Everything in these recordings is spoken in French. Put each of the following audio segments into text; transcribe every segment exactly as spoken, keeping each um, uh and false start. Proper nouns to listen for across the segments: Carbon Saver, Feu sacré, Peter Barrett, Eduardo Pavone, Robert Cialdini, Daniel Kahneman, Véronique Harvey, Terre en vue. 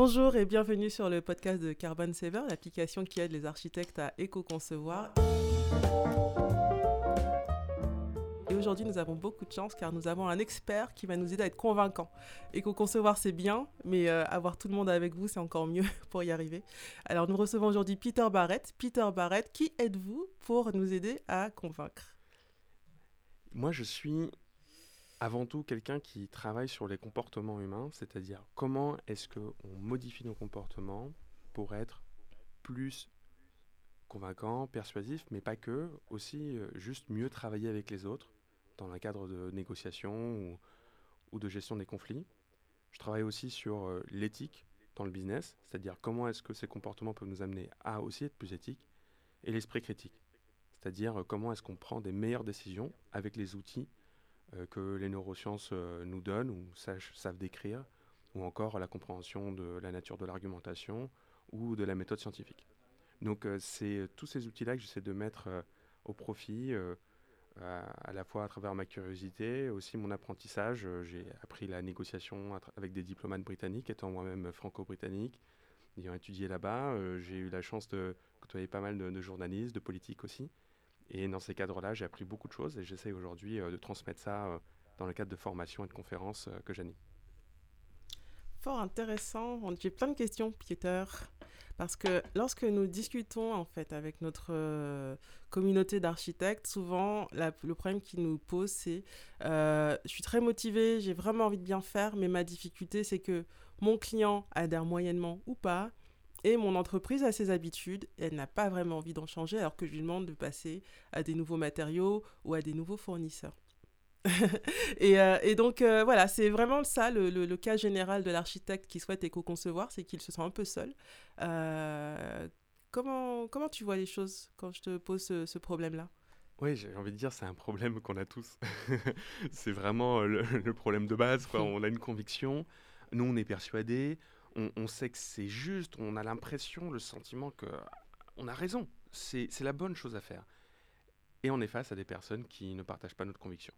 Bonjour et bienvenue sur le podcast de Carbon Saver, l'application qui aide les architectes à éco-concevoir. Et aujourd'hui, nous avons beaucoup de chance car nous avons un expert qui va nous aider à être convaincant. Éco-concevoir, c'est bien, mais euh, avoir tout le monde avec vous, c'est encore mieux pour y arriver. Alors, nous recevons aujourd'hui Peter Barrett. Peter Barrett, qui êtes-vous pour nous aider à convaincre ? Moi, je suis... avant tout, quelqu'un qui travaille sur les comportements humains, c'est-à-dire comment est-ce qu'on modifie nos comportements pour être plus convaincant, persuasif, mais pas que, aussi euh, juste mieux travailler avec les autres dans le cadre de négociations ou, ou de gestion des conflits. Je travaille aussi sur euh, l'éthique dans le business, c'est-à-dire comment est-ce que ces comportements peuvent nous amener à aussi être plus éthiques, et l'esprit critique, c'est-à-dire euh, comment est-ce qu'on prend des meilleures décisions avec les outils que les neurosciences nous donnent ou sachent, savent décrire, ou encore la compréhension de la nature de l'argumentation ou de la méthode scientifique. Donc c'est tous ces outils-là que j'essaie de mettre au profit, à, à la fois à travers ma curiosité, aussi mon apprentissage. J'ai appris la négociation avec des diplomates britanniques, étant moi-même franco-britannique, ayant étudié là-bas. J'ai eu la chance de côtoyer pas mal de, de journalistes, de politiques aussi. Et dans ces cadres-là, j'ai appris beaucoup de choses et j'essaie aujourd'hui euh, de transmettre ça euh, dans le cadre de formations et de conférences euh, que j'anime. Fort intéressant. J'ai plein de questions, Peter, parce que lorsque nous discutons en fait avec notre euh, communauté d'architectes, souvent la, le problème qu'ils nous posent, c'est euh, je suis très motivée, j'ai vraiment envie de bien faire, mais ma difficulté, c'est que mon client adhère moyennement ou pas. Et mon entreprise a ses habitudes, et elle n'a pas vraiment envie d'en changer, alors que je lui demande de passer à des nouveaux matériaux ou à des nouveaux fournisseurs. et, euh, et donc, euh, voilà, c'est vraiment ça, le, le, le cas général de l'architecte qui souhaite éco-concevoir, c'est qu'il se sent un peu seul. Euh, comment, comment tu vois les choses quand je te pose ce, ce problème-là ? Oui, j'ai envie de dire, c'est un problème qu'on a tous. C'est vraiment le, le problème de base, quoi. On a une conviction, nous, on est persuadés. On, on sait que c'est juste, on a l'impression, le sentiment qu'on a raison. C'est, c'est la bonne chose à faire. Et on est face à des personnes qui ne partagent pas notre conviction.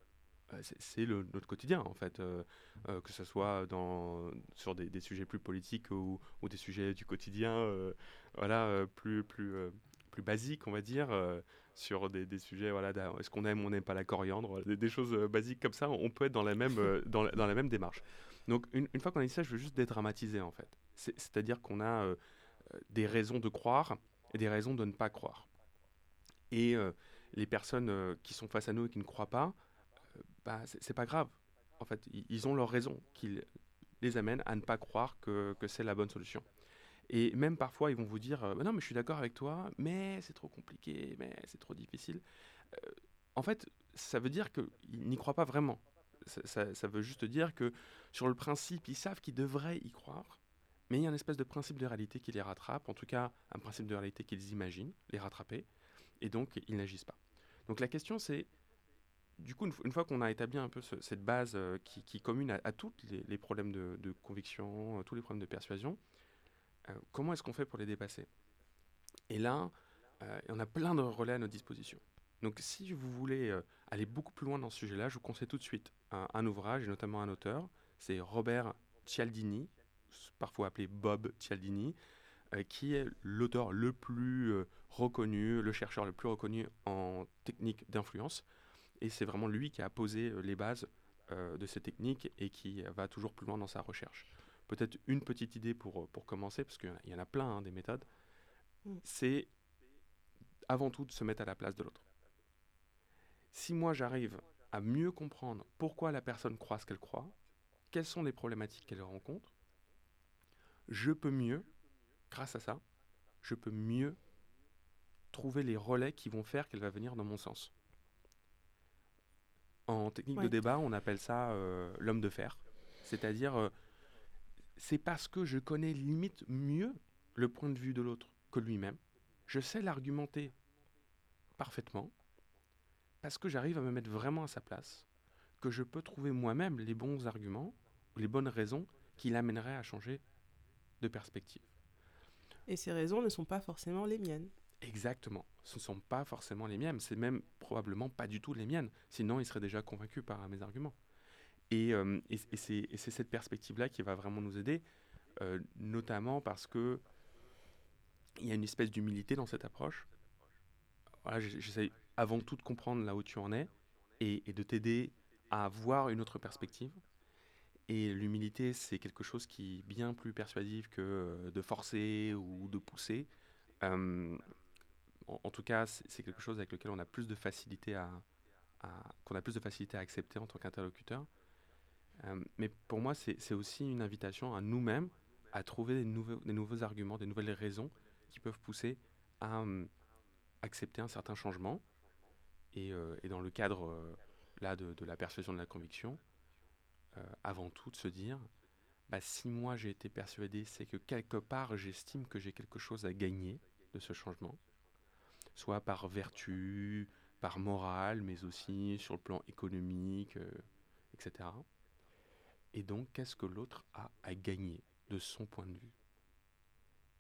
Euh, c'est c'est le, notre quotidien, en fait, euh, euh, que ce soit dans, sur des, des sujets plus politiques ou, ou des sujets du quotidien euh, voilà, euh, plus, plus, euh, plus basiques, on va dire, euh, sur des, des sujets, voilà, est-ce qu'on aime ou on n'aime pas la coriandre, des, des choses basiques comme ça, on peut être dans la même, euh, dans la, dans la même démarche. Donc, une, une fois qu'on a dit ça, je veux juste dédramatiser, en fait. C'est, c'est-à-dire qu'on a euh, des raisons de croire et des raisons de ne pas croire. Et euh, les personnes euh, qui sont face à nous et qui ne croient pas, euh, bah, c'est, c'est pas grave. En fait, ils, ils ont leurs raisons qui les amènent à ne pas croire que, que c'est la bonne solution. Et même parfois, ils vont vous dire euh, « Non, mais je suis d'accord avec toi, mais c'est trop compliqué, mais c'est trop difficile. Euh, » En fait, ça veut dire qu'ils n'y croient pas vraiment. Ça, ça, ça veut juste dire que sur le principe, ils savent qu'ils devraient y croire, mais il y a une espèce de principe de réalité qui les rattrape, en tout cas un principe de réalité qu'ils imaginent, les rattraper, et donc ils n'agissent pas. Donc la question c'est, du coup, une, une fois qu'on a établi un peu ce, cette base euh, qui, qui commune à, à tous les, les problèmes de, de conviction, à tous les problèmes de persuasion, euh, comment est-ce qu'on fait pour les dépasser ? Et là, euh, on a plein de relais à notre disposition. Donc si vous voulez euh, aller beaucoup plus loin dans ce sujet-là, je vous conseille tout de suite un, un ouvrage, et notamment un auteur, c'est Robert Cialdini, parfois appelé Bob Cialdini, euh, qui est l'auteur le plus euh, reconnu, le chercheur le plus reconnu en technique d'influence. Et c'est vraiment lui qui a posé euh, les bases euh, de ces techniques et qui va toujours plus loin dans sa recherche. Peut-être une petite idée pour, pour commencer, parce qu'il y en a plein hein, des méthodes, c'est avant tout de se mettre à la place de l'autre. Si moi j'arrive à mieux comprendre pourquoi la personne croit ce qu'elle croit, quelles sont les problématiques qu'elle rencontre, je peux mieux, grâce à ça, je peux mieux trouver les relais qui vont faire qu'elle va venir dans mon sens. En technique ouais. de débat, on appelle ça euh, l'homme de fer. C'est-à-dire, euh, c'est parce que je connais limite mieux le point de vue de l'autre que lui-même, je sais l'argumenter parfaitement, parce que j'arrive à me mettre vraiment à sa place, que je peux trouver moi-même les bons arguments, les bonnes raisons qui l'amèneraient à changer de perspective. Et ces raisons ne sont pas forcément les miennes. Exactement, ce ne sont pas forcément les miennes, c'est même probablement pas du tout les miennes, sinon il serait déjà convaincu par mes arguments. Et, euh, et, et, c'est, et c'est cette perspective-là qui va vraiment nous aider. euh, notamment parce que il y a une espèce d'humilité dans cette approche. Voilà, j'essaie avant tout de comprendre là où tu en es et, et de t'aider à avoir une autre perspective. Et l'humilité, c'est quelque chose qui est bien plus persuasif que de forcer ou de pousser. Euh, en, en tout cas, c'est, c'est quelque chose avec lequel on a plus de facilité à, à qu'on a plus de facilité à accepter en tant qu'interlocuteur. Euh, mais pour moi, c'est, c'est aussi une invitation à nous-mêmes à trouver des nouveaux, des nouveaux arguments, des nouvelles raisons qui peuvent pousser à euh, accepter un certain changement. Et, euh, et dans le cadre euh, là de, de la persuasion de la conviction, euh, avant tout de se dire, bah, si moi j'ai été persuadé, c'est que quelque part j'estime que j'ai quelque chose à gagner de ce changement, soit par vertu, par morale, mais aussi sur le plan économique, euh, et cetera. Et donc, qu'est-ce que l'autre a à gagner de son point de vue ?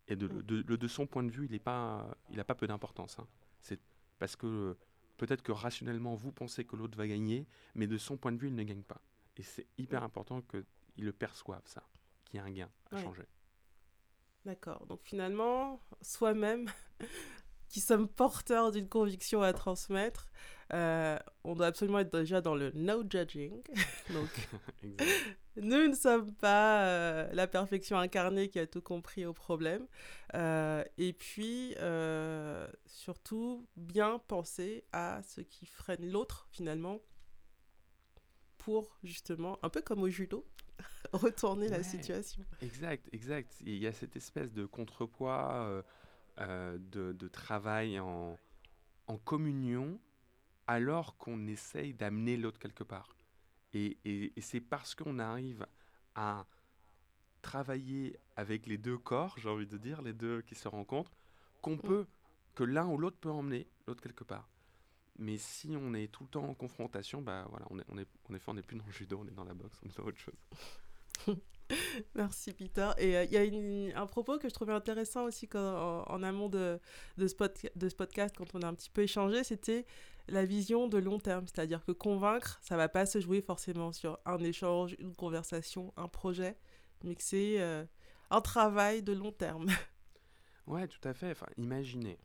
Et de, de, de, de son point de vue, il n'est pas, il n'a pas peu d'importance, hein. C'est parce que peut-être que rationnellement, vous pensez que l'autre va gagner, mais de son point de vue, il ne gagne pas. Et c'est hyper important qu'ils le perçoivent, ça, qu'il y a un gain à ouais. changer. D'accord. Donc finalement, soi-même, qui sommes porteurs d'une conviction à transmettre, euh, on doit absolument être déjà dans le « no judging ». Donc, nous ne sommes pas euh, la perfection incarnée qui a tout compris au problème. Euh, et puis, euh, surtout, bien penser à ce qui freine l'autre, finalement, pour justement, un peu comme au judo, retourner ouais. la situation. Exact, exact. Il y a cette espèce de contrepoids, euh, euh, de, de travail en, en communion, alors qu'on essaye d'amener l'autre quelque part. Et, et, et c'est parce qu'on arrive à travailler avec les deux corps, j'ai envie de dire, les deux qui se rencontrent, qu'on peut, que l'un ou l'autre peut emmener l'autre quelque part. Mais si on est tout le temps en confrontation, bah voilà, on est, on est, en effet, on n'est plus dans le judo, on est dans la boxe, on est dans autre chose. Merci Peter. Et il euh, y a une, un propos que je trouvais intéressant aussi quand, en, en amont de, de, ce pod, de ce podcast, quand on a un petit peu échangé, c'était la vision de long terme. C'est-à-dire que convaincre, ça ne va pas se jouer forcément sur un échange, une conversation, un projet, mais que c'est euh, un travail de long terme. Ouais, tout à fait. Enfin, imaginez.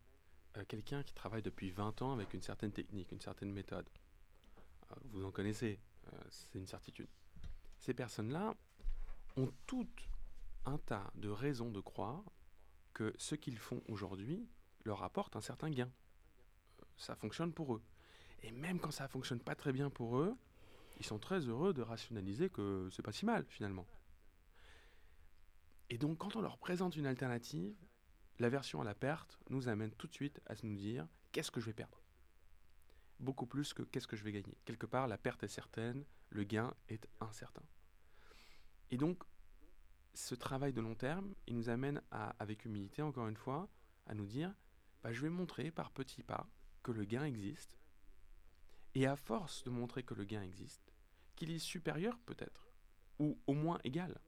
Quelqu'un qui travaille depuis vingt ans avec une certaine technique, une certaine méthode. Vous en connaissez, euh, c'est une certitude. Ces personnes-là ont tout un tas de raisons de croire que ce qu'ils font aujourd'hui leur apporte un certain gain. Ça fonctionne pour eux. Et même quand ça ne fonctionne pas très bien pour eux, ils sont très heureux de rationaliser que c'est pas si mal, finalement. Et donc, quand on leur présente une alternative, l'aversion à la perte nous amène tout de suite à nous dire « qu'est-ce que je vais perdre ?» Beaucoup plus que « qu'est-ce que je vais gagner ?» Quelque part, la perte est certaine, le gain est incertain. Et donc, ce travail de long terme, il nous amène à, avec humilité, encore une fois, à nous dire bah, « je vais montrer par petits pas que le gain existe, et à force de montrer que le gain existe, qu'il est supérieur peut-être, ou au moins égal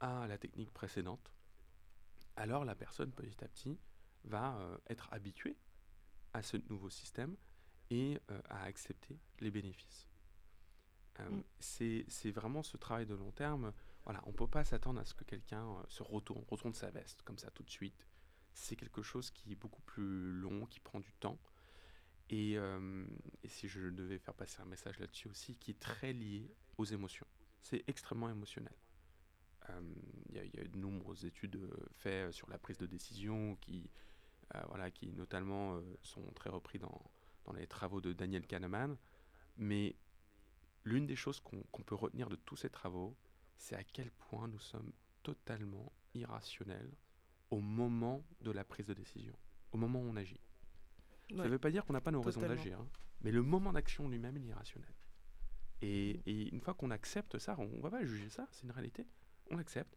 à la technique précédente, alors la personne, petit à petit, va euh, être habituée à ce nouveau système et euh, à accepter les bénéfices. Euh, mm. c'est, c'est vraiment ce travail de long terme. Voilà, on ne peut pas s'attendre à ce que quelqu'un euh, se retourne, retourne sa veste, comme ça, tout de suite. C'est quelque chose qui est beaucoup plus long, qui prend du temps. Et, euh, et si je devais faire passer un message là-dessus aussi, qui est très lié aux émotions. C'est extrêmement émotionnel. Il euh, y, y a de nombreuses études euh, faites sur la prise de décision qui, euh, voilà, qui notamment euh, sont très reprises dans, dans les travaux de Daniel Kahneman. Mais l'une des choses qu'on, qu'on peut retenir de tous ces travaux, c'est à quel point nous sommes totalement irrationnels au moment de la prise de décision, au moment où on agit. Ouais, ça ne veut pas dire qu'on n'a pas nos totalement. raisons d'agir, hein, mais le moment d'action lui-même, il est irrationnel. Et, et une fois qu'on accepte ça, on ne va pas juger ça, c'est une réalité. On l'accepte.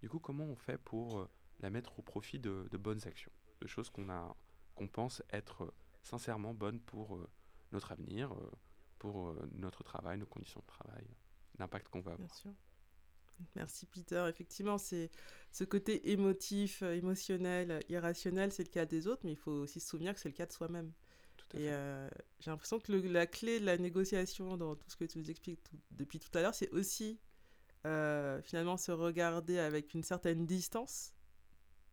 Du coup, comment on fait pour euh, la mettre au profit de, de bonnes actions, de choses qu'on a, qu'on pense être euh, sincèrement bonnes pour euh, notre avenir, euh, pour euh, notre travail, nos conditions de travail, l'impact qu'on va avoir. Bien sûr. Merci Peter. Effectivement, c'est ce côté émotif, euh, émotionnel, irrationnel, c'est le cas des autres, mais il faut aussi se souvenir que c'est le cas de soi-même. Tout à Et fait. Euh, j'ai l'impression que le, la clé de la négociation dans tout ce que tu nous expliques tout, depuis tout à l'heure, c'est aussi euh, finalement se regarder avec une certaine distance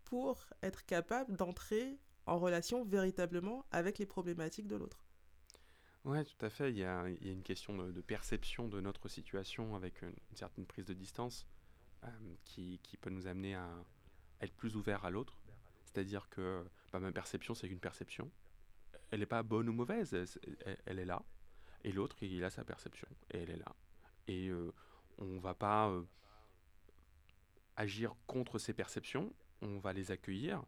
pour être capable d'entrer en relation véritablement avec les problématiques de l'autre. Oui, tout à fait. Il y a, il y a une question de, de perception de notre situation avec une, une certaine prise de distance euh, qui, qui peut nous amener à être plus ouvert à l'autre. C'est-à-dire que bah, ma perception, c'est qu'une perception. Elle n'est pas bonne ou mauvaise, elle, elle est là. Et l'autre, il a sa perception, et elle est là. Et euh, on ne va pas euh, agir contre ses perceptions, on va les accueillir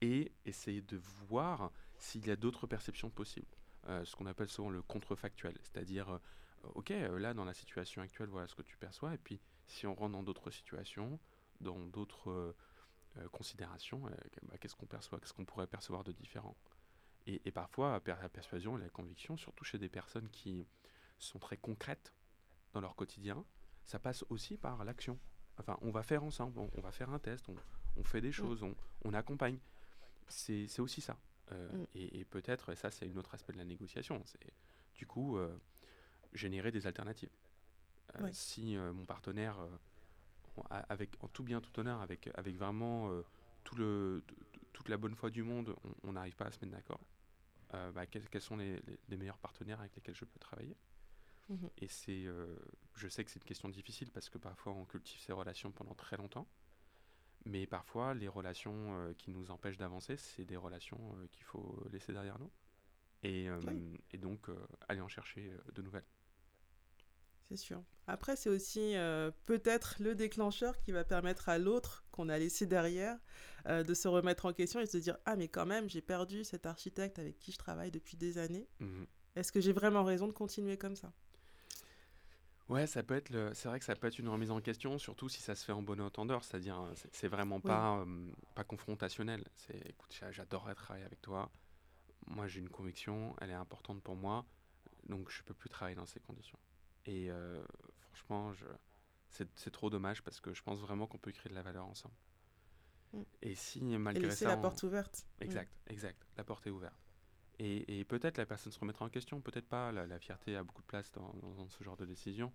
et essayer de voir s'il y a d'autres perceptions possibles. Euh, ce qu'on appelle souvent le contrefactuel, c'est-à-dire, euh, ok, là, dans la situation actuelle, voilà ce que tu perçois, et puis si on rentre dans d'autres situations, dans d'autres euh, euh, considérations, euh, bah, qu'est-ce qu'on perçoit, qu'est-ce qu'on pourrait percevoir de différent ? Et, et parfois, la persuasion et la conviction, surtout chez des personnes qui sont très concrètes dans leur quotidien, ça passe aussi par l'action. Enfin, on va faire ensemble, on, on va faire un test, on, on fait des choses, on, on accompagne. C'est, c'est aussi ça. Euh, mm. et, et peut-être, et ça c'est un autre aspect de la négociation, c'est du coup euh, générer des alternatives. Euh, oui. Si euh, mon partenaire, euh, avec, en tout bien tout honneur, avec, avec vraiment euh, tout le, toute la bonne foi du monde, on n'arrive pas à se mettre d'accord, euh, bah, quels, quels sont les, les, les meilleurs partenaires avec lesquels je peux travailler. Mm-hmm. Et c'est, euh, je sais que c'est une question difficile parce que parfois on cultive ces relations pendant très longtemps. Mais parfois, les relations euh, qui nous empêchent d'avancer, c'est des relations euh, qu'il faut laisser derrière nous. Et, euh, oui. et donc, euh, aller en chercher euh, de nouvelles. C'est sûr. Après, c'est aussi euh, peut-être le déclencheur qui va permettre à l'autre qu'on a laissé derrière euh, de se remettre en question et de se dire « Ah, mais quand même, j'ai perdu cet architecte avec qui je travaille depuis des années. Mmh. Est-ce que j'ai vraiment raison de continuer comme ça ?» Ouais, ça peut être le... c'est vrai que ça peut être une remise en question, surtout si ça se fait en bon entendeur, c'est-à-dire c'est, c'est vraiment pas, ouais. euh, pas confrontationnel. C'est écoute, j'adorerais travailler avec toi, moi j'ai une conviction, elle est importante pour moi, donc je peux plus travailler dans ces conditions. Et euh, franchement, je... c'est, c'est trop dommage parce que je pense vraiment qu'on peut créer de la valeur ensemble. Mm. Et si malgré ça... Et laisser ça, la on... porte ouverte. Exact, mm. exact, la porte est ouverte. Et, et peut-être la personne se remettra en question, peut-être pas, la, la fierté a beaucoup de place dans, dans, dans ce genre de décision.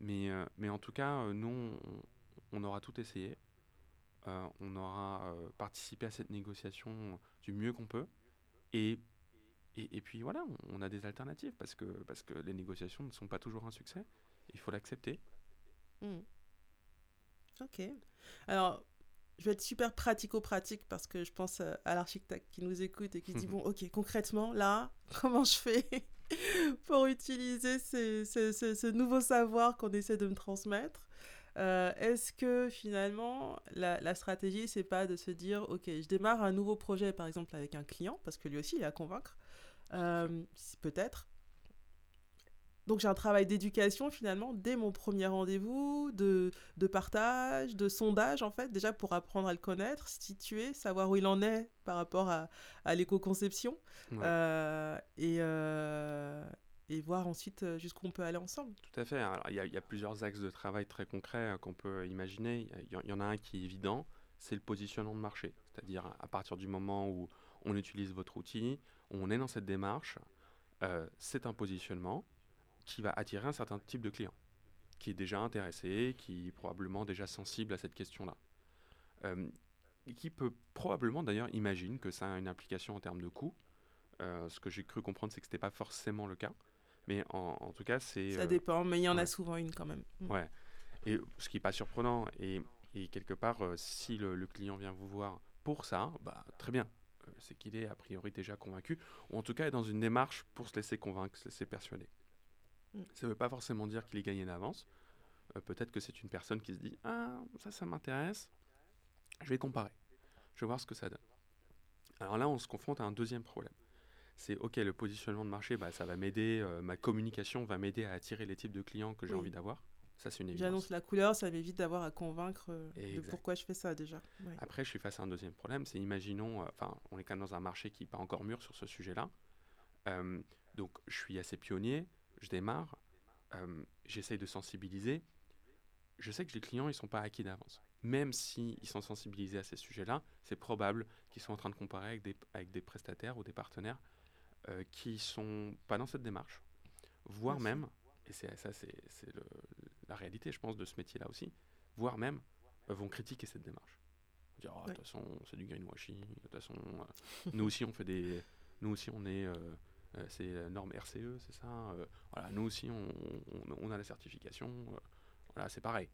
Mais, euh, mais en tout cas, euh, nous, on, on aura tout essayé. Euh, on aura euh, participé à cette négociation du mieux qu'on peut. Et, et, et puis voilà, on, on a des alternatives parce que, parce que les négociations ne sont pas toujours un succès. Il faut l'accepter. Mmh. Ok. Alors... Je vais être super pratico-pratique parce que je pense à l'architecte qui nous écoute et qui dit, bon, ok, concrètement, là, comment je fais pour utiliser ce, ce, ce, ce nouveau savoir qu'on essaie de me transmettre ? euh, Est-ce que, finalement, la, la stratégie, c'est pas de se dire, ok, je démarre un nouveau projet, par exemple, avec un client, parce que lui aussi, il est à convaincre, euh, peut-être. Donc, j'ai un travail d'éducation, finalement, dès mon premier rendez-vous, de, de partage, de sondage, en fait, déjà pour apprendre à le connaître, situer, savoir où il en est par rapport à, à l'éco-conception, ouais. euh, et, euh, et voir ensuite jusqu'où on peut aller ensemble. Tout à fait. Alors, il y a, il y a plusieurs axes de travail très concrets qu'on peut imaginer. Il y en a un qui est évident, c'est le positionnement de marché. C'est-à-dire, à partir du moment où on utilise votre outil, on est dans cette démarche, euh, c'est un positionnement qui va attirer un certain type de client, qui est déjà intéressé, qui est probablement déjà sensible à cette question-là, euh, et qui peut probablement, d'ailleurs, imagine que ça a une implication en termes de coût. Euh, ce que j'ai cru comprendre, c'est que ce n'était pas forcément le cas, mais en, en tout cas, c'est... Ça euh, dépend, mais il y en ouais. a souvent une quand même. Ouais, et ce qui n'est pas surprenant, et, et quelque part, euh, si le, le client vient vous voir pour ça, bah, très bien, euh, c'est qu'il est a priori déjà convaincu, ou en tout cas, est dans une démarche pour se laisser convaincre, se laisser persuader. Ça ne veut pas forcément dire qu'il est gagné d'avance. Euh, peut-être que c'est une personne qui se dit « Ah, ça, ça m'intéresse. Je vais comparer. Je vais voir ce que ça donne. » Alors là, on se confronte à un deuxième problème. C'est « Ok, le positionnement de marché, bah, ça va m'aider. Euh, ma communication va m'aider à attirer les types de clients que j'ai oui. envie d'avoir. » Ça, c'est une évidence. J'annonce la couleur, ça m'évite d'avoir à convaincre euh, de pourquoi je fais ça déjà. Ouais. Après, je suis face à un deuxième problème. C'est imaginons, enfin, euh, on est quand même dans un marché qui n'est pas encore mûr sur ce sujet-là. Euh, donc, je suis assez pionnier. Je démarre, euh, j'essaye de sensibiliser. Je sais que les clients, ils ne sont pas acquis d'avance. Même s'ils sont sensibilisés à ces sujets-là, c'est probable qu'ils sont en train de comparer avec des, avec des prestataires ou des partenaires euh, qui ne sont pas dans cette démarche. Voire Merci. même, et c'est, ça c'est, c'est le, la réalité, je pense, de ce métier-là aussi, voire même euh, vont critiquer cette démarche. On dit, oh, de toute façon, c'est du greenwashing, de toute façon, euh, nous aussi on fait des... Nous aussi on est... Euh, euh, c'est la norme R C E, c'est ça euh, voilà, nous aussi on, on, on a la certification, euh, voilà, c'est pareil.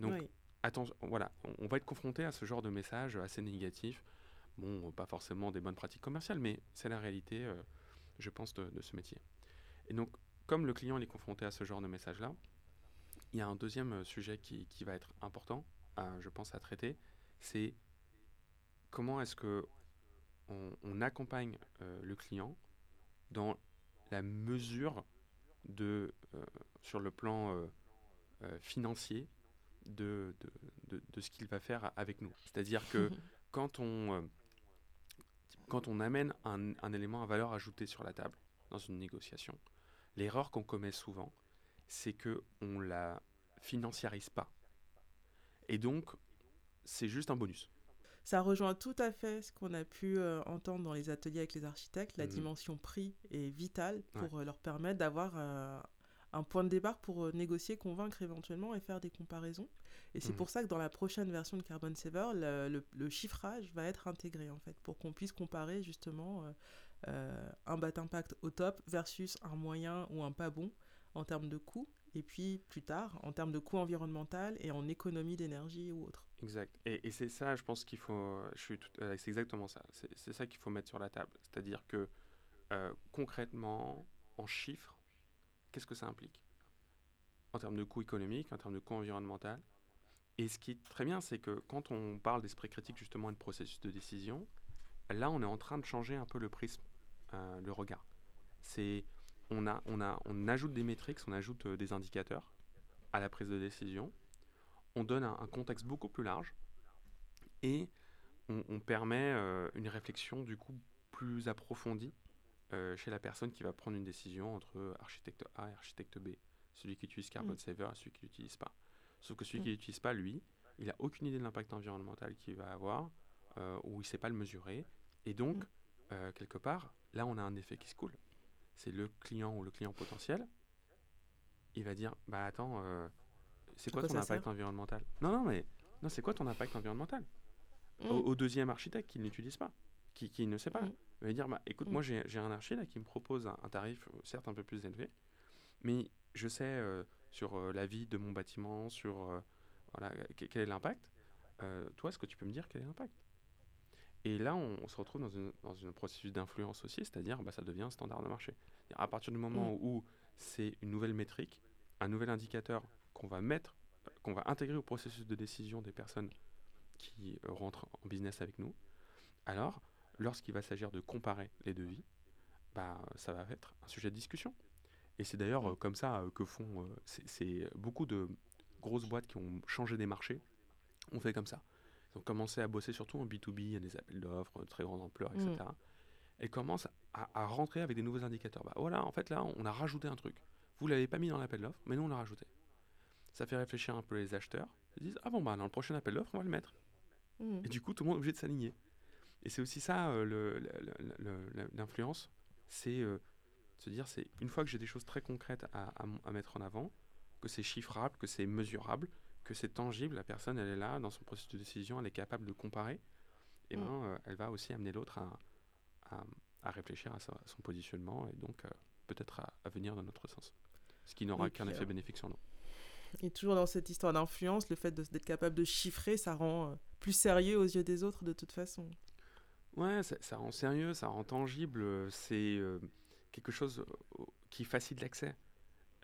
Donc, oui. attention, voilà, on, on va être confronté à ce genre de messages assez négatifs. Bon, pas forcément des bonnes pratiques commerciales, mais c'est la réalité, euh, je pense, de, de ce métier. Et donc, comme le client est confronté à ce genre de message-là, il y a un deuxième sujet qui, qui va être important, à, je pense, à traiter, c'est comment est-ce que on, on accompagne euh, le client dans la mesure de, euh, sur le plan euh, euh, financier, de, de, de, de ce qu'il va faire avec nous. C'est-à-dire que quand on... Euh, Quand on amène un, un élément à valeur ajoutée sur la table, dans une négociation, l'erreur qu'on commet souvent, c'est qu'on ne la financiarise pas. Et donc, c'est juste un bonus. Ça rejoint tout à fait ce qu'on a pu euh, entendre dans les ateliers avec les architectes. La mmh. dimension prix est vitale pour ouais. euh, leur permettre d'avoir euh, un point de départ pour euh, négocier, convaincre éventuellement et faire des comparaisons. Et c'est mmh. pour ça que dans la prochaine version de Carbon Saver, le, le, le chiffrage va être intégré, en fait, pour qu'on puisse comparer justement euh, euh, un bas d'impact au top versus un moyen ou un pas bon en termes de coût, et puis plus tard en termes de coût environnemental et en économie d'énergie ou autre. Exact. Et, et c'est ça, je pense qu'il faut. Je suis tout, euh, c'est exactement ça. C'est, c'est ça qu'il faut mettre sur la table. C'est-à-dire que euh, concrètement, en chiffres, qu'est-ce que ça implique en termes de coût économique, en termes de coût environnemental? Et ce qui est très bien, c'est que quand on parle d'esprit critique justement et de processus de décision, là on est en train de changer un peu le prisme, euh, le regard. C'est, on, a, on, a, on ajoute des métriques, on ajoute euh, des indicateurs à la prise de décision, on donne un, un contexte beaucoup plus large et on, on permet euh, une réflexion du coup plus approfondie euh, chez la personne qui va prendre une décision entre architecte A et architecte B, celui qui utilise Carbon mmh. Saver et celui qui ne l'utilise pas. Sauf que celui mmh. qui l'utilise pas, lui, il n'a aucune idée de l'impact environnemental qu'il va avoir, euh, ou il ne sait pas le mesurer. Et donc, mmh. euh, quelque part, là, on a un effet qui se coule. C'est le client ou le client potentiel, il va dire, bah attends, euh, c'est quoi, quoi ton impact environnemental ? Non, non, mais non, c'est quoi ton impact environnemental ? mmh. au, au deuxième architecte qui ne l'utilise pas, qui, qui ne sait pas. Mmh. Il va dire, bah écoute, mmh. moi, j'ai, j'ai un archi là, qui me propose un, un tarif, certes, un peu plus élevé, mais je sais... Euh, sur euh, la vie de mon bâtiment, sur euh, voilà, quel est l'impact. Euh, toi, est-ce que tu peux me dire quel est l'impact ? Et là, on, on se retrouve dans un dans une processus d'influence aussi, c'est-à-dire bah, ça devient un standard de marché. C'est-à-dire, à partir du moment mmh. où c'est une nouvelle métrique, un nouvel indicateur qu'on va mettre, euh, qu'on va intégrer au processus de décision des personnes qui euh, rentrent en business avec nous, alors, lorsqu'il va s'agir de comparer les devis, bah, ça va être un sujet de discussion. Et c'est d'ailleurs euh, comme ça euh, que font... Euh, c'est, c'est beaucoup de grosses boîtes qui ont changé des marchés, ont fait comme ça. Ils ont commencé à bosser surtout en B deux B, à des appels d'offres de très grande ampleur, et cetera. Mmh. Elles commencent à, à rentrer avec des nouveaux indicateurs. Bah voilà, en fait, là, on a rajouté un truc. Vous ne l'avez pas mis dans l'appel d'offres, mais nous, on l'a rajouté. Ça fait réfléchir un peu les acheteurs. Ils disent, ah bon, bah, dans le prochain appel d'offres, on va le mettre. Mmh. Et du coup, tout le monde est obligé de s'aligner. Et c'est aussi ça, euh, le, le, le, le, l'influence. C'est... Euh, se dire, c'est une fois que j'ai des choses très concrètes à, à, à mettre en avant, que c'est chiffrable, que c'est mesurable, que c'est tangible, la personne, elle est là, dans son processus de décision, elle est capable de comparer, et mmh. ben, euh, elle va aussi amener l'autre à, à, à réfléchir à, sa, à son positionnement, et donc euh, peut-être à, à venir dans notre sens. Ce qui n'aura okay. qu'un effet bénéfique sur nous. Et toujours dans cette histoire d'influence, le fait de, d'être capable de chiffrer, ça rend euh, plus sérieux aux yeux des autres de toute façon. Ouais, ça, ça rend sérieux, ça rend tangible, c'est... Euh, quelque chose qui facilite l'accès.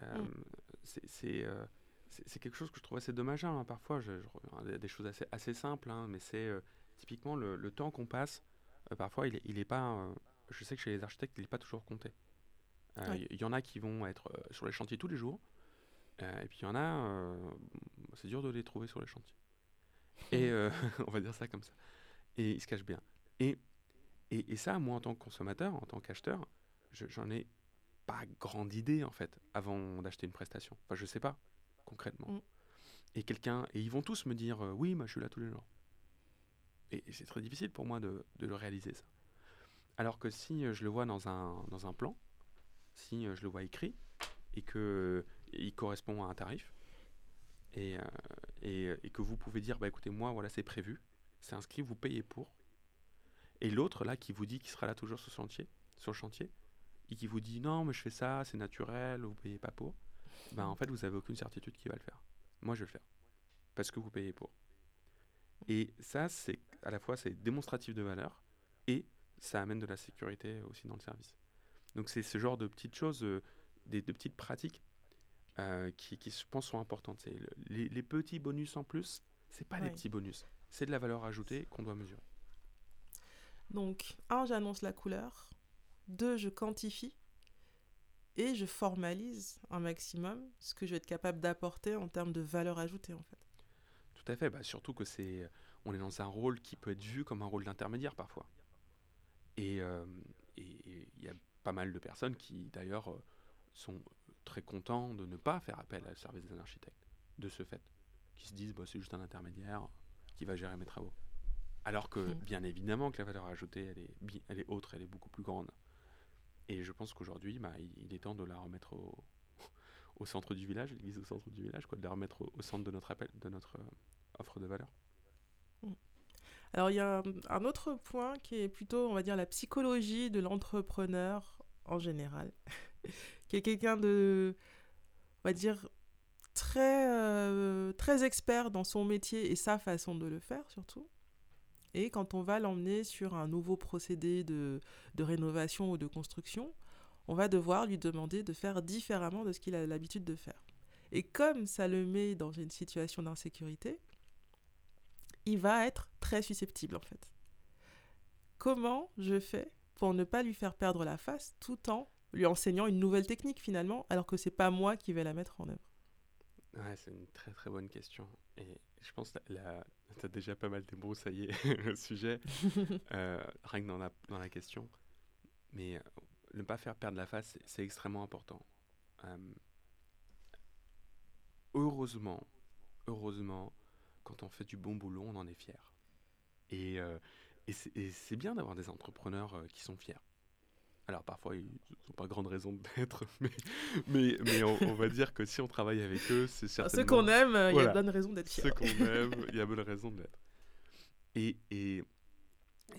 Euh, mm. c'est, c'est, euh, c'est, c'est quelque chose que je trouve assez dommageable. Hein. Parfois, je, je reviens à des choses assez, assez simples, hein, mais c'est euh, typiquement le, le temps qu'on passe. Euh, parfois, il, il est pas... Euh, je sais que chez les architectes, il n'est pas toujours compté. Il euh, ouais. y, y en a qui vont être euh, sur les chantiers tous les jours, euh, et puis il y en a... Euh, c'est dur de les trouver sur les chantiers. Et euh, on va dire ça comme ça. Et ils se cachent bien. Et, et, et ça, moi, en tant que consommateur, en tant qu'acheteur, Je, j'en ai pas grande idée en fait avant d'acheter une prestation. Enfin, je sais pas concrètement. Mm. Et quelqu'un et ils vont tous me dire euh, oui, moi bah, je suis là tous les jours. Et, et c'est très difficile pour moi de, de le réaliser ça. Alors que si euh, je le vois dans un dans un plan, si euh, je le vois écrit, et qu'il euh, correspond à un tarif et, euh, et, et que vous pouvez dire bah, écoutez, moi, voilà, c'est prévu, c'est inscrit, vous payez pour. Et l'autre, là, qui vous dit qu'il sera là toujours sur, chantier, sur le chantier et qui vous dit non, mais je fais ça, c'est naturel, vous ne payez pas pour, ben, en fait, vous n'avez aucune certitude qu'il va le faire. Moi, je vais le faire parce que vous payez pour. Et ça, c'est à la fois c'est démonstratif de valeur et ça amène de la sécurité aussi dans le service. Donc, c'est ce genre de petites choses, euh, des, de petites pratiques euh, qui, qui, je pense, sont importantes. C'est le, les, les petits bonus en plus, ce n'est pas ouais. des petits bonus. C'est de la valeur ajoutée qu'on doit mesurer. Donc, un, j'annonce la couleur. Deux, je quantifie. Et je formalise un maximum ce que je vais être capable d'apporter en termes de valeur ajoutée, en fait. Tout à fait. Bah, surtout que c'est, on est dans un rôle qui peut être vu comme un rôle d'intermédiaire, parfois. Et il euh, y a pas mal de personnes qui, d'ailleurs, euh, sont très contents de ne pas faire appel au service d'un architecte, de ce fait, qui se disent bah, « c'est juste un intermédiaire qui va gérer mes travaux ». Alors que, mmh. bien évidemment, que la valeur ajoutée, elle est, bi- elle est autre, elle est beaucoup plus grande. Et je pense qu'aujourd'hui, bah, il, il est temps de la remettre au, au centre du village, l'église au centre du village, quoi, de la remettre au, au centre de notre appel, de notre euh, offre de valeur. Mmh. Alors, il y a un, un autre point qui est plutôt, on va dire, la psychologie de l'entrepreneur en général, qui est quelqu'un de, on va dire, très, euh, très expert dans son métier et sa façon de le faire, surtout. Et quand on va l'emmener sur un nouveau procédé de, de rénovation ou de construction, on va devoir lui demander de faire différemment de ce qu'il a l'habitude de faire. Et comme ça le met dans une situation d'insécurité, il va être très susceptible, en fait. Comment je fais pour ne pas lui faire perdre la face tout en lui enseignant une nouvelle technique, finalement, alors que c'est pas moi qui vais la mettre en œuvre? Ouais, c'est une très très bonne question. Et je pense que tu as déjà pas mal débroussaillé le sujet, euh, rien que dans la, dans la question. Mais euh, ne pas faire perdre la face, c'est, c'est extrêmement important. Euh, heureusement, heureusement, quand on fait du bon boulot, on en est fier. Et, euh, et, c'est, et c'est bien d'avoir des entrepreneurs euh, qui sont fiers. Alors parfois, ils n'ont pas grande raison d'être, mais, mais, mais on, on va dire que si on travaille avec eux, c'est certainement... Ceux qu'on aime, il voilà. y a bonne raison d'être fier. Ceux qu'on aime, il y a bonne raison de l'être. Et, et, et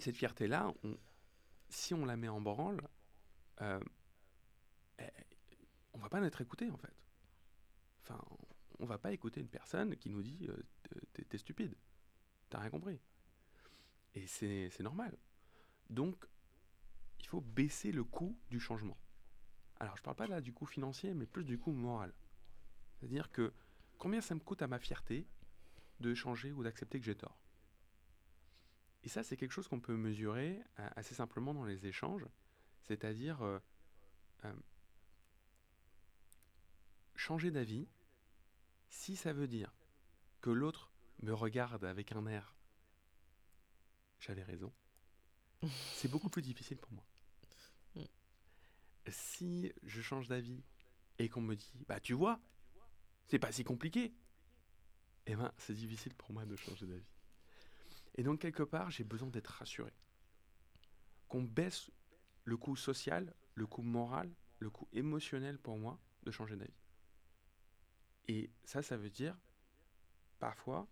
cette fierté-là, on, si on la met en branle, euh, on ne va pas être écouté, en fait. Enfin, on ne va pas écouter une personne qui nous dit euh, « t'es, t'es stupide, t'as rien compris ». Et c'est, c'est normal. Donc... il faut baisser le coût du changement. Alors, je ne parle pas là du coût financier, mais plus du coût moral. C'est-à-dire que combien ça me coûte à ma fierté de changer ou d'accepter que j'ai tort. Et ça, c'est quelque chose qu'on peut mesurer euh, assez simplement dans les échanges, c'est-à-dire euh, euh, changer d'avis si ça veut dire que l'autre me regarde avec un air « j'avais raison ». C'est beaucoup plus difficile pour moi. Mm. Si je change d'avis et qu'on me dit « bah tu vois, c'est pas si compliqué », eh ben c'est difficile pour moi de changer d'avis. Et donc quelque part, j'ai besoin d'être rassuré. Qu'on baisse le coût social, le coût moral, le coût émotionnel pour moi de changer d'avis. Et ça, ça veut dire parfois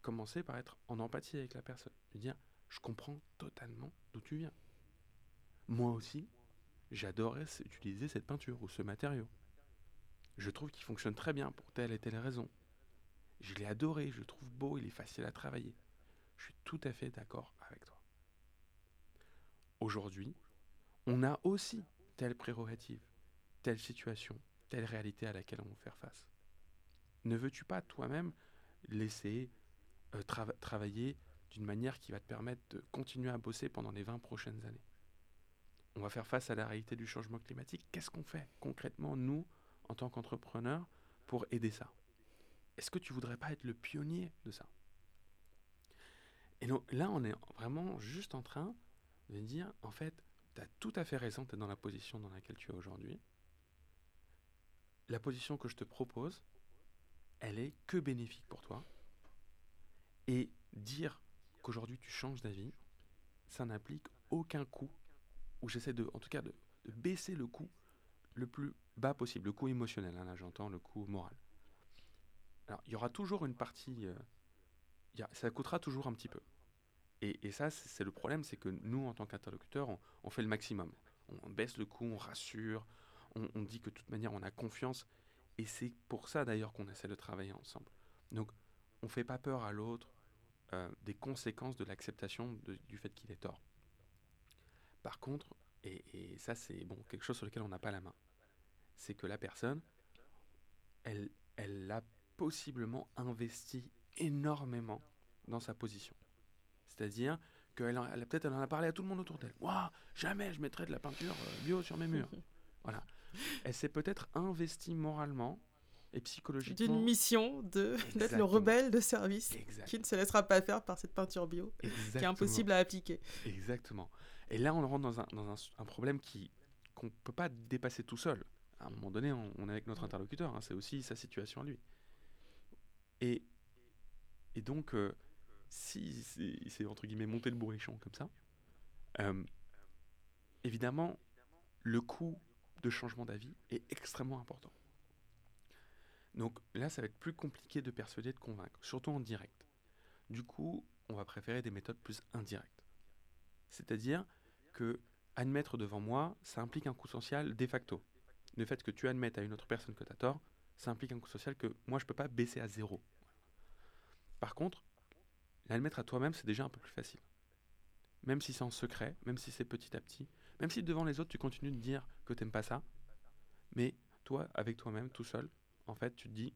commencer par être en empathie avec la personne. De dire je comprends totalement d'où tu viens. Moi aussi, j'adorais utiliser cette peinture ou ce matériau. Je trouve qu'il fonctionne très bien pour telle et telle raison. Je l'ai adoré, je le trouve beau, il est facile à travailler. Je suis tout à fait d'accord avec toi. Aujourd'hui, on a aussi telle prérogative, telle situation, telle réalité à laquelle on veut faire face. Ne veux-tu pas toi-même laisser euh, tra- travailler d'une manière qui va te permettre de continuer à bosser pendant les vingt prochaines années. On va faire face à la réalité du changement climatique. Qu'est-ce qu'on fait concrètement, nous, en tant qu'entrepreneurs, pour aider ça? Est-ce que tu ne voudrais pas être le pionnier de ça? Et donc, là, on est vraiment juste en train de dire, en fait, tu as tout à fait raison, tu es dans la position dans laquelle tu es aujourd'hui. La position que je te propose, elle est que bénéfique pour toi. Et dire qu'aujourd'hui tu changes d'avis, ça n'implique aucun coût, ou j'essaie de, en tout cas de, de baisser le coût le plus bas possible, le coût émotionnel, hein, là j'entends le coût moral. Alors il y aura toujours une partie, euh, y a, ça coûtera toujours un petit peu. Et, et ça, c'est, c'est le problème, c'est que nous, en tant qu'interlocuteurs, on, on fait le maximum. On, on baisse le coût, on rassure, on, on dit que de toute manière on a confiance. Et c'est pour ça d'ailleurs qu'on essaie de travailler ensemble. Donc on ne fait pas peur à l'autre euh, des conséquences de l'acceptation de, du fait qu'il est tort. Par contre, et, et ça c'est bon, quelque chose sur lequel on n'a pas la main, c'est que la personne, elle, elle a possiblement investi énormément dans sa position. C'est-à-dire qu'elle en, elle, peut-être elle en a parlé à tout le monde autour d'elle. Waouh, jamais je mettrai de la peinture bio sur mes murs. Voilà. Elle s'est peut-être investie moralement et psychologiquement. D'une mission de, d'être le rebelle de service. Exactement. Qui ne se laissera pas faire par cette peinture bio. Exactement. Qui est impossible à appliquer. Exactement. Et là, on rentre dans un, dans un, un problème qui, qu'on ne peut pas dépasser tout seul. À un moment donné, on, on est avec notre interlocuteur. Hein, c'est aussi sa situation à lui. Et, et donc, euh, s'il si, si, s'est, entre guillemets, monté le bourrichon comme ça, euh, évidemment, le coût de changement d'avis est extrêmement important. Donc là, ça va être plus compliqué de persuader, de convaincre, surtout en direct. Du coup, on va préférer des méthodes plus indirectes. C'est-à-dire que admettre devant moi, ça implique un coût social de facto. Le fait que tu admettes à une autre personne que tu as tort, ça implique un coût social que moi, je ne peux pas baisser à zéro. Par contre, l'admettre à toi-même, c'est déjà un peu plus facile. Même si c'est en secret, même si c'est petit à petit, même si devant les autres, tu continues de dire que tu n'aimes pas ça, mais toi, avec toi-même, tout seul, en fait, tu te dis,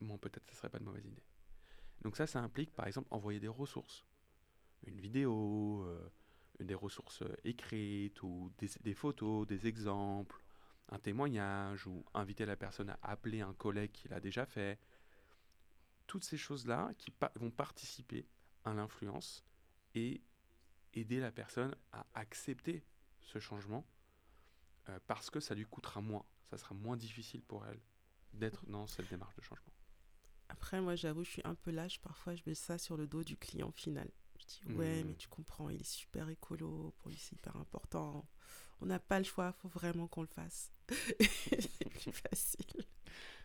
bon, peut-être que ce ne serait pas une mauvaise idée. Donc ça, ça implique, par exemple, envoyer des ressources. Une vidéo, euh, des ressources écrites, ou des, des photos, des exemples, un témoignage, ou inviter la personne à appeler un collègue qui l'a déjà fait. Toutes ces choses-là qui pa- vont participer à l'influence et aider la personne à accepter ce changement euh, parce que ça lui coûtera moins, ça sera moins difficile pour elle d'être dans cette démarche de changement. Après, moi, j'avoue, je suis un peu lâche. Parfois, je mets ça sur le dos du client final. Je dis, ouais, mmh. mais tu comprends, il est super écolo, pour lui, c'est hyper important. On n'a pas le choix, il faut vraiment qu'on le fasse. C'est plus facile.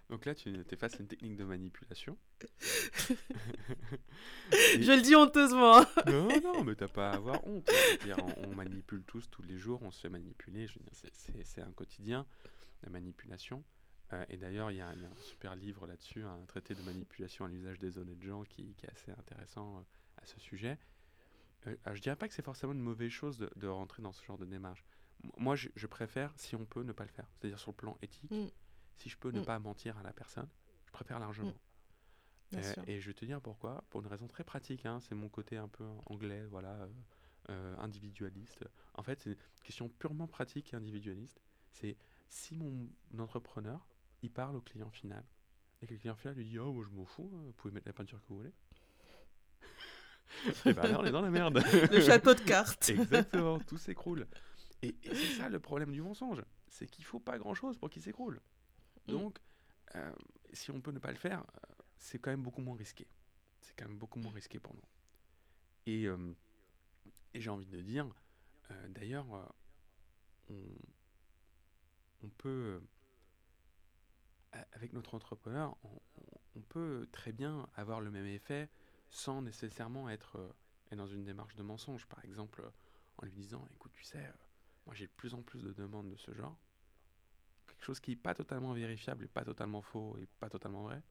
Donc là, tu es face à une technique de manipulation. Et... Je le dis honteusement. Non, non, mais t'as pas à avoir honte. Dire, on, on manipule tous, tous les jours, on se fait manipuler. Je veux dire, c'est, c'est, c'est un quotidien, la manipulation. Euh, et d'ailleurs, il y, y a un super livre là-dessus, un traité de manipulation à l'usage des honnêtes gens qui, qui est assez intéressant euh, à ce sujet. Euh, je dirais pas que c'est forcément une mauvaise chose de, de rentrer dans ce genre de démarche. Moi, je, je préfère, si on peut, ne pas le faire. C'est-à-dire sur le plan éthique. Mm. Si je peux mmh. ne pas mentir à la personne, je préfère largement. Mmh. Euh, et je vais te dire pourquoi. Pour une raison très pratique, hein, c'est mon côté un peu anglais, voilà, euh, euh, individualiste. En fait, c'est une question purement pratique et individualiste. C'est si mon entrepreneur, il parle au client final, et que le client final lui dit « Oh, moi, je m'en fous, vous pouvez mettre la peinture que vous voulez. » Et ben là, on est dans la merde. Le château de cartes. Exactement, tout s'écroule. Et, et c'est ça le problème du mensonge. C'est qu'il ne faut pas grand-chose pour qu'il s'écroule. Donc, euh, si on peut ne pas le faire, euh, c'est quand même beaucoup moins risqué. C'est quand même beaucoup moins risqué pour nous. Et, euh, et j'ai envie de dire, euh, d'ailleurs, euh, on, on peut, euh, avec notre entrepreneur, on, on peut très bien avoir le même effet sans nécessairement être euh, dans une démarche de mensonge. Par exemple, euh, en lui disant, écoute, tu sais, euh, moi j'ai de plus en plus de demandes de ce genre. Quelque chose qui n'est pas totalement vérifiable, pas totalement faux et pas totalement vrai.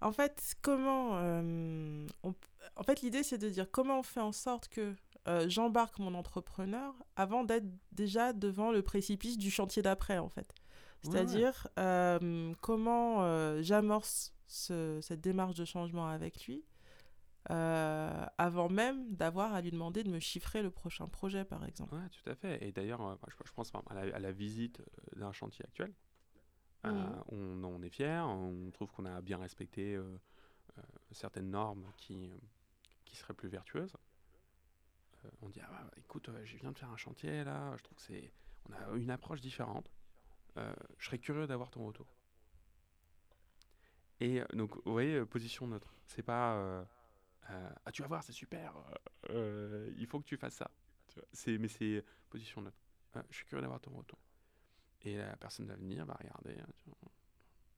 En fait, comment euh, on... en fait, l'idée, c'est de dire comment on fait en sorte que euh, j'embarque mon entrepreneur avant d'être déjà devant le précipice du chantier d'après, en fait. C'est-à-dire ouais. euh, comment euh, j'amorce ce, cette démarche de changement avec lui euh, avant même d'avoir à lui demander de me chiffrer le prochain projet, par exemple. Oui, tout à fait. Et d'ailleurs, euh, je, je pense à la, à la visite d'un chantier actuel. Mmh. Euh, on, on est fiers, on trouve qu'on a bien respecté euh, euh, certaines normes qui, euh, qui seraient plus vertueuses. Euh, on dit, ah bah, écoute, euh, je viens de faire un chantier, là, je trouve que c'est... On a une approche différente. Euh, je serais curieux d'avoir ton retour. Et donc, vous voyez, position neutre. C'est pas... Euh, Euh, ah, tu vas voir, c'est super, euh, il faut que tu fasses ça. C'est, mais c'est position neutre. Ah, je suis curieux d'avoir ton retour. Et la personne va venir, va regarder.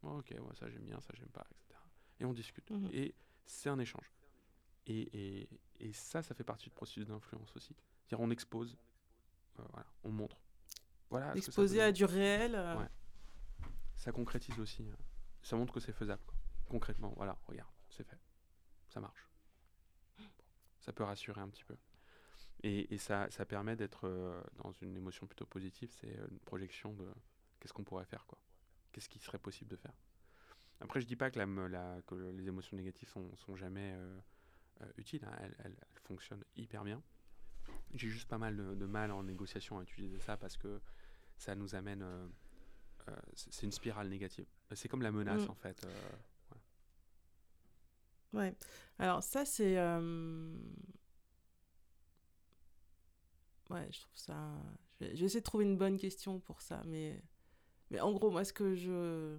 Oh, ok, ouais, ça j'aime bien, ça j'aime pas, et cetera. Et on discute. Mmh. Et c'est un échange. Et, et, et ça, ça fait partie du processus d'influence aussi. C'est-à-dire on expose, euh, voilà, on montre. Voilà, exposer à du réel. Euh... Ouais. Ça concrétise aussi. Ça montre que c'est faisable, quoi. Concrètement, voilà, regarde, c'est fait. Ça marche. Ça peut rassurer un petit peu. Et, et ça, ça permet d'être euh, dans une émotion plutôt positive, c'est une projection de qu'est-ce qu'on pourrait faire, quoi. Qu'est-ce qui serait possible de faire. Après, je ne dis pas que, la, la, que les émotions négatives ne sont, sont jamais euh, euh, utiles, hein. Elles, elles, elles fonctionnent hyper bien. J'ai juste pas mal de, de mal en négociation à utiliser ça parce que ça nous amène... Euh, euh, c'est une spirale négative. C'est comme la menace, mmh. en fait. Euh, voilà. Ouais. Alors ça, c'est... Euh... Ouais, je trouve ça... Je vais, je vais essayer de trouver une bonne question pour ça, mais... Mais en gros, moi, ce que je...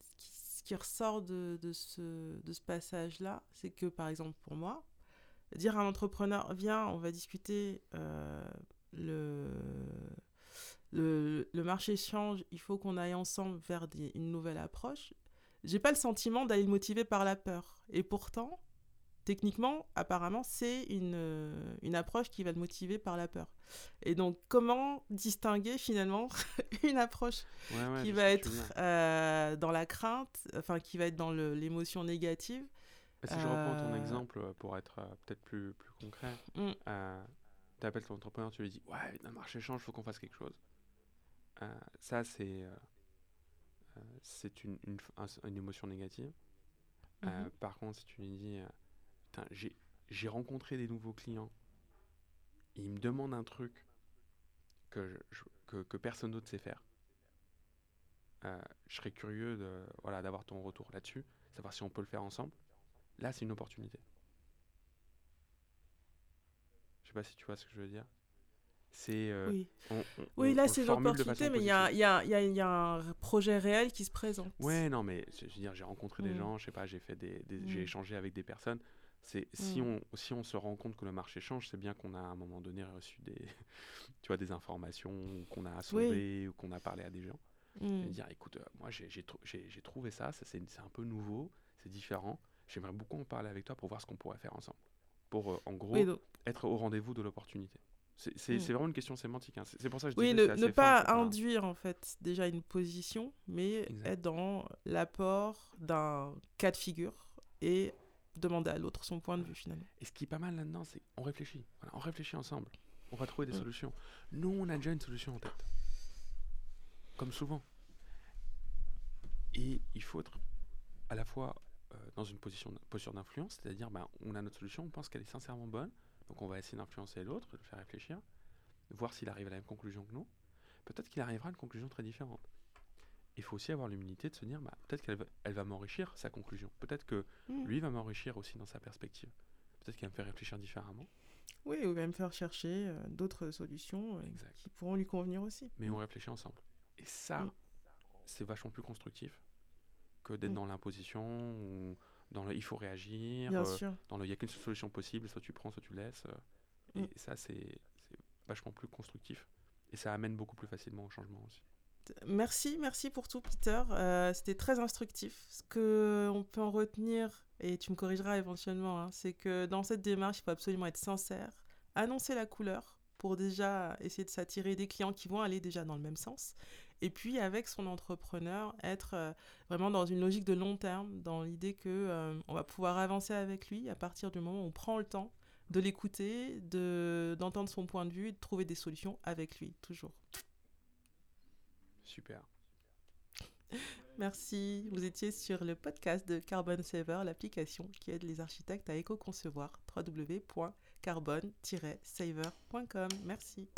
Ce qui, ce qui ressort de, de, ce, de ce passage-là, c'est que, par exemple, pour moi, dire à un entrepreneur, viens, on va discuter euh, le, le, le marché change, il faut qu'on aille ensemble vers des, une nouvelle approche. J'ai pas le sentiment d'aller le motiver par la peur. Et pourtant, techniquement, apparemment, c'est une, une approche qui va le motiver par la peur. Et donc, comment distinguer finalement une approche ouais, ouais, qui va être euh, dans la crainte, enfin qui va être dans le, l'émotion négative. Si euh... je reprends ton exemple pour être euh, peut-être plus, plus concret, mm. euh, tu appelles ton entrepreneur, tu lui dis « Ouais, le marché change, il faut qu'on fasse quelque chose. Euh, » Ça, c'est, euh, c'est une, une, une émotion négative. Mm-hmm. Euh, par contre, si tu lui dis euh, « j'ai, j'ai rencontré des nouveaux clients, et ils me demandent un truc que, je, je, que, que personne d'autre sait faire. Euh, » Je serais curieux de, voilà, d'avoir ton retour là-dessus, savoir si on peut le faire ensemble. Là, c'est une opportunité. Je ne sais pas si tu vois ce que je veux dire. C'est, euh, oui, on, on, oui là, on c'est l'opportunité, mais il y, y, y, y a un projet réel qui se présente. Oui, non, mais je veux dire, j'ai rencontré mmh. des gens, je sais pas, j'ai, fait des, des, mmh. j'ai échangé avec des personnes. C'est, si, mmh. on, si on se rend compte que le marché change, c'est bien qu'on a à un moment donné reçu des, tu vois, des informations, ou qu'on a sondé, oui. ou qu'on a parlé à des gens. Mmh. Et dire, écoute, euh, moi, j'ai, j'ai, j'ai, j'ai trouvé ça, ça c'est, c'est un peu nouveau, c'est différent. J'aimerais beaucoup en parler avec toi pour voir ce qu'on pourrait faire ensemble. Pour, euh, en gros, oui, être au rendez-vous de l'opportunité. C'est, c'est, mmh. c'est vraiment une question sémantique. Hein. C'est, c'est pour ça que je oui, disais... Oui, ne pas fin, induire, pas... en fait, déjà une position, mais exact. Être dans l'apport d'un cas de figure et demander à l'autre son point de vue, finalement. Et ce qui est pas mal là-dedans, c'est qu'on réfléchit. Voilà, on réfléchit ensemble. On va trouver des mmh. solutions. Nous, on a déjà une solution en tête. Comme souvent. Et il faut être à la fois... dans une position, posture d'influence, c'est-à-dire bah, on a notre solution, on pense qu'elle est sincèrement bonne, donc on va essayer d'influencer l'autre, de le faire réfléchir, voir s'il arrive à la même conclusion que nous. Peut-être qu'il arrivera à une conclusion très différente. Il faut aussi avoir l'humilité de se dire, bah, peut-être qu'elle va, elle va m'enrichir sa conclusion, peut-être que mmh. lui va m'enrichir aussi dans sa perspective, peut-être qu'il va me faire réfléchir différemment. Oui, ou il va me faire chercher euh, d'autres solutions euh, qui pourront lui convenir aussi. Mais on réfléchit ensemble. Et ça, mmh. c'est vachement plus constructif que d'être mmh. dans l'imposition, ou dans le « il faut réagir », euh, dans le « il n'y a qu'une solution possible, soit tu prends, soit tu laisses euh, ». Mmh. Et ça, c'est, c'est vachement plus constructif. Et ça amène beaucoup plus facilement au changement aussi. Merci, merci pour tout, Peter. Euh, c'était très instructif. Ce qu'on peut en retenir, et tu me corrigeras éventuellement, hein, c'est que dans cette démarche, il faut absolument être sincère, annoncer la couleur pour déjà essayer de s'attirer des clients qui vont aller déjà dans le même sens. Et puis, avec son entrepreneur, être vraiment dans une logique de long terme, dans l'idée qu'on euh, va pouvoir avancer avec lui à partir du moment où on prend le temps de l'écouter, de, d'entendre son point de vue et de trouver des solutions avec lui, toujours. Super. Merci. Vous étiez sur le podcast de Carbon Saver, l'application qui aide les architectes à éco-concevoir, double-vé double-vé double-vé point carbon tiret saver point com. Merci.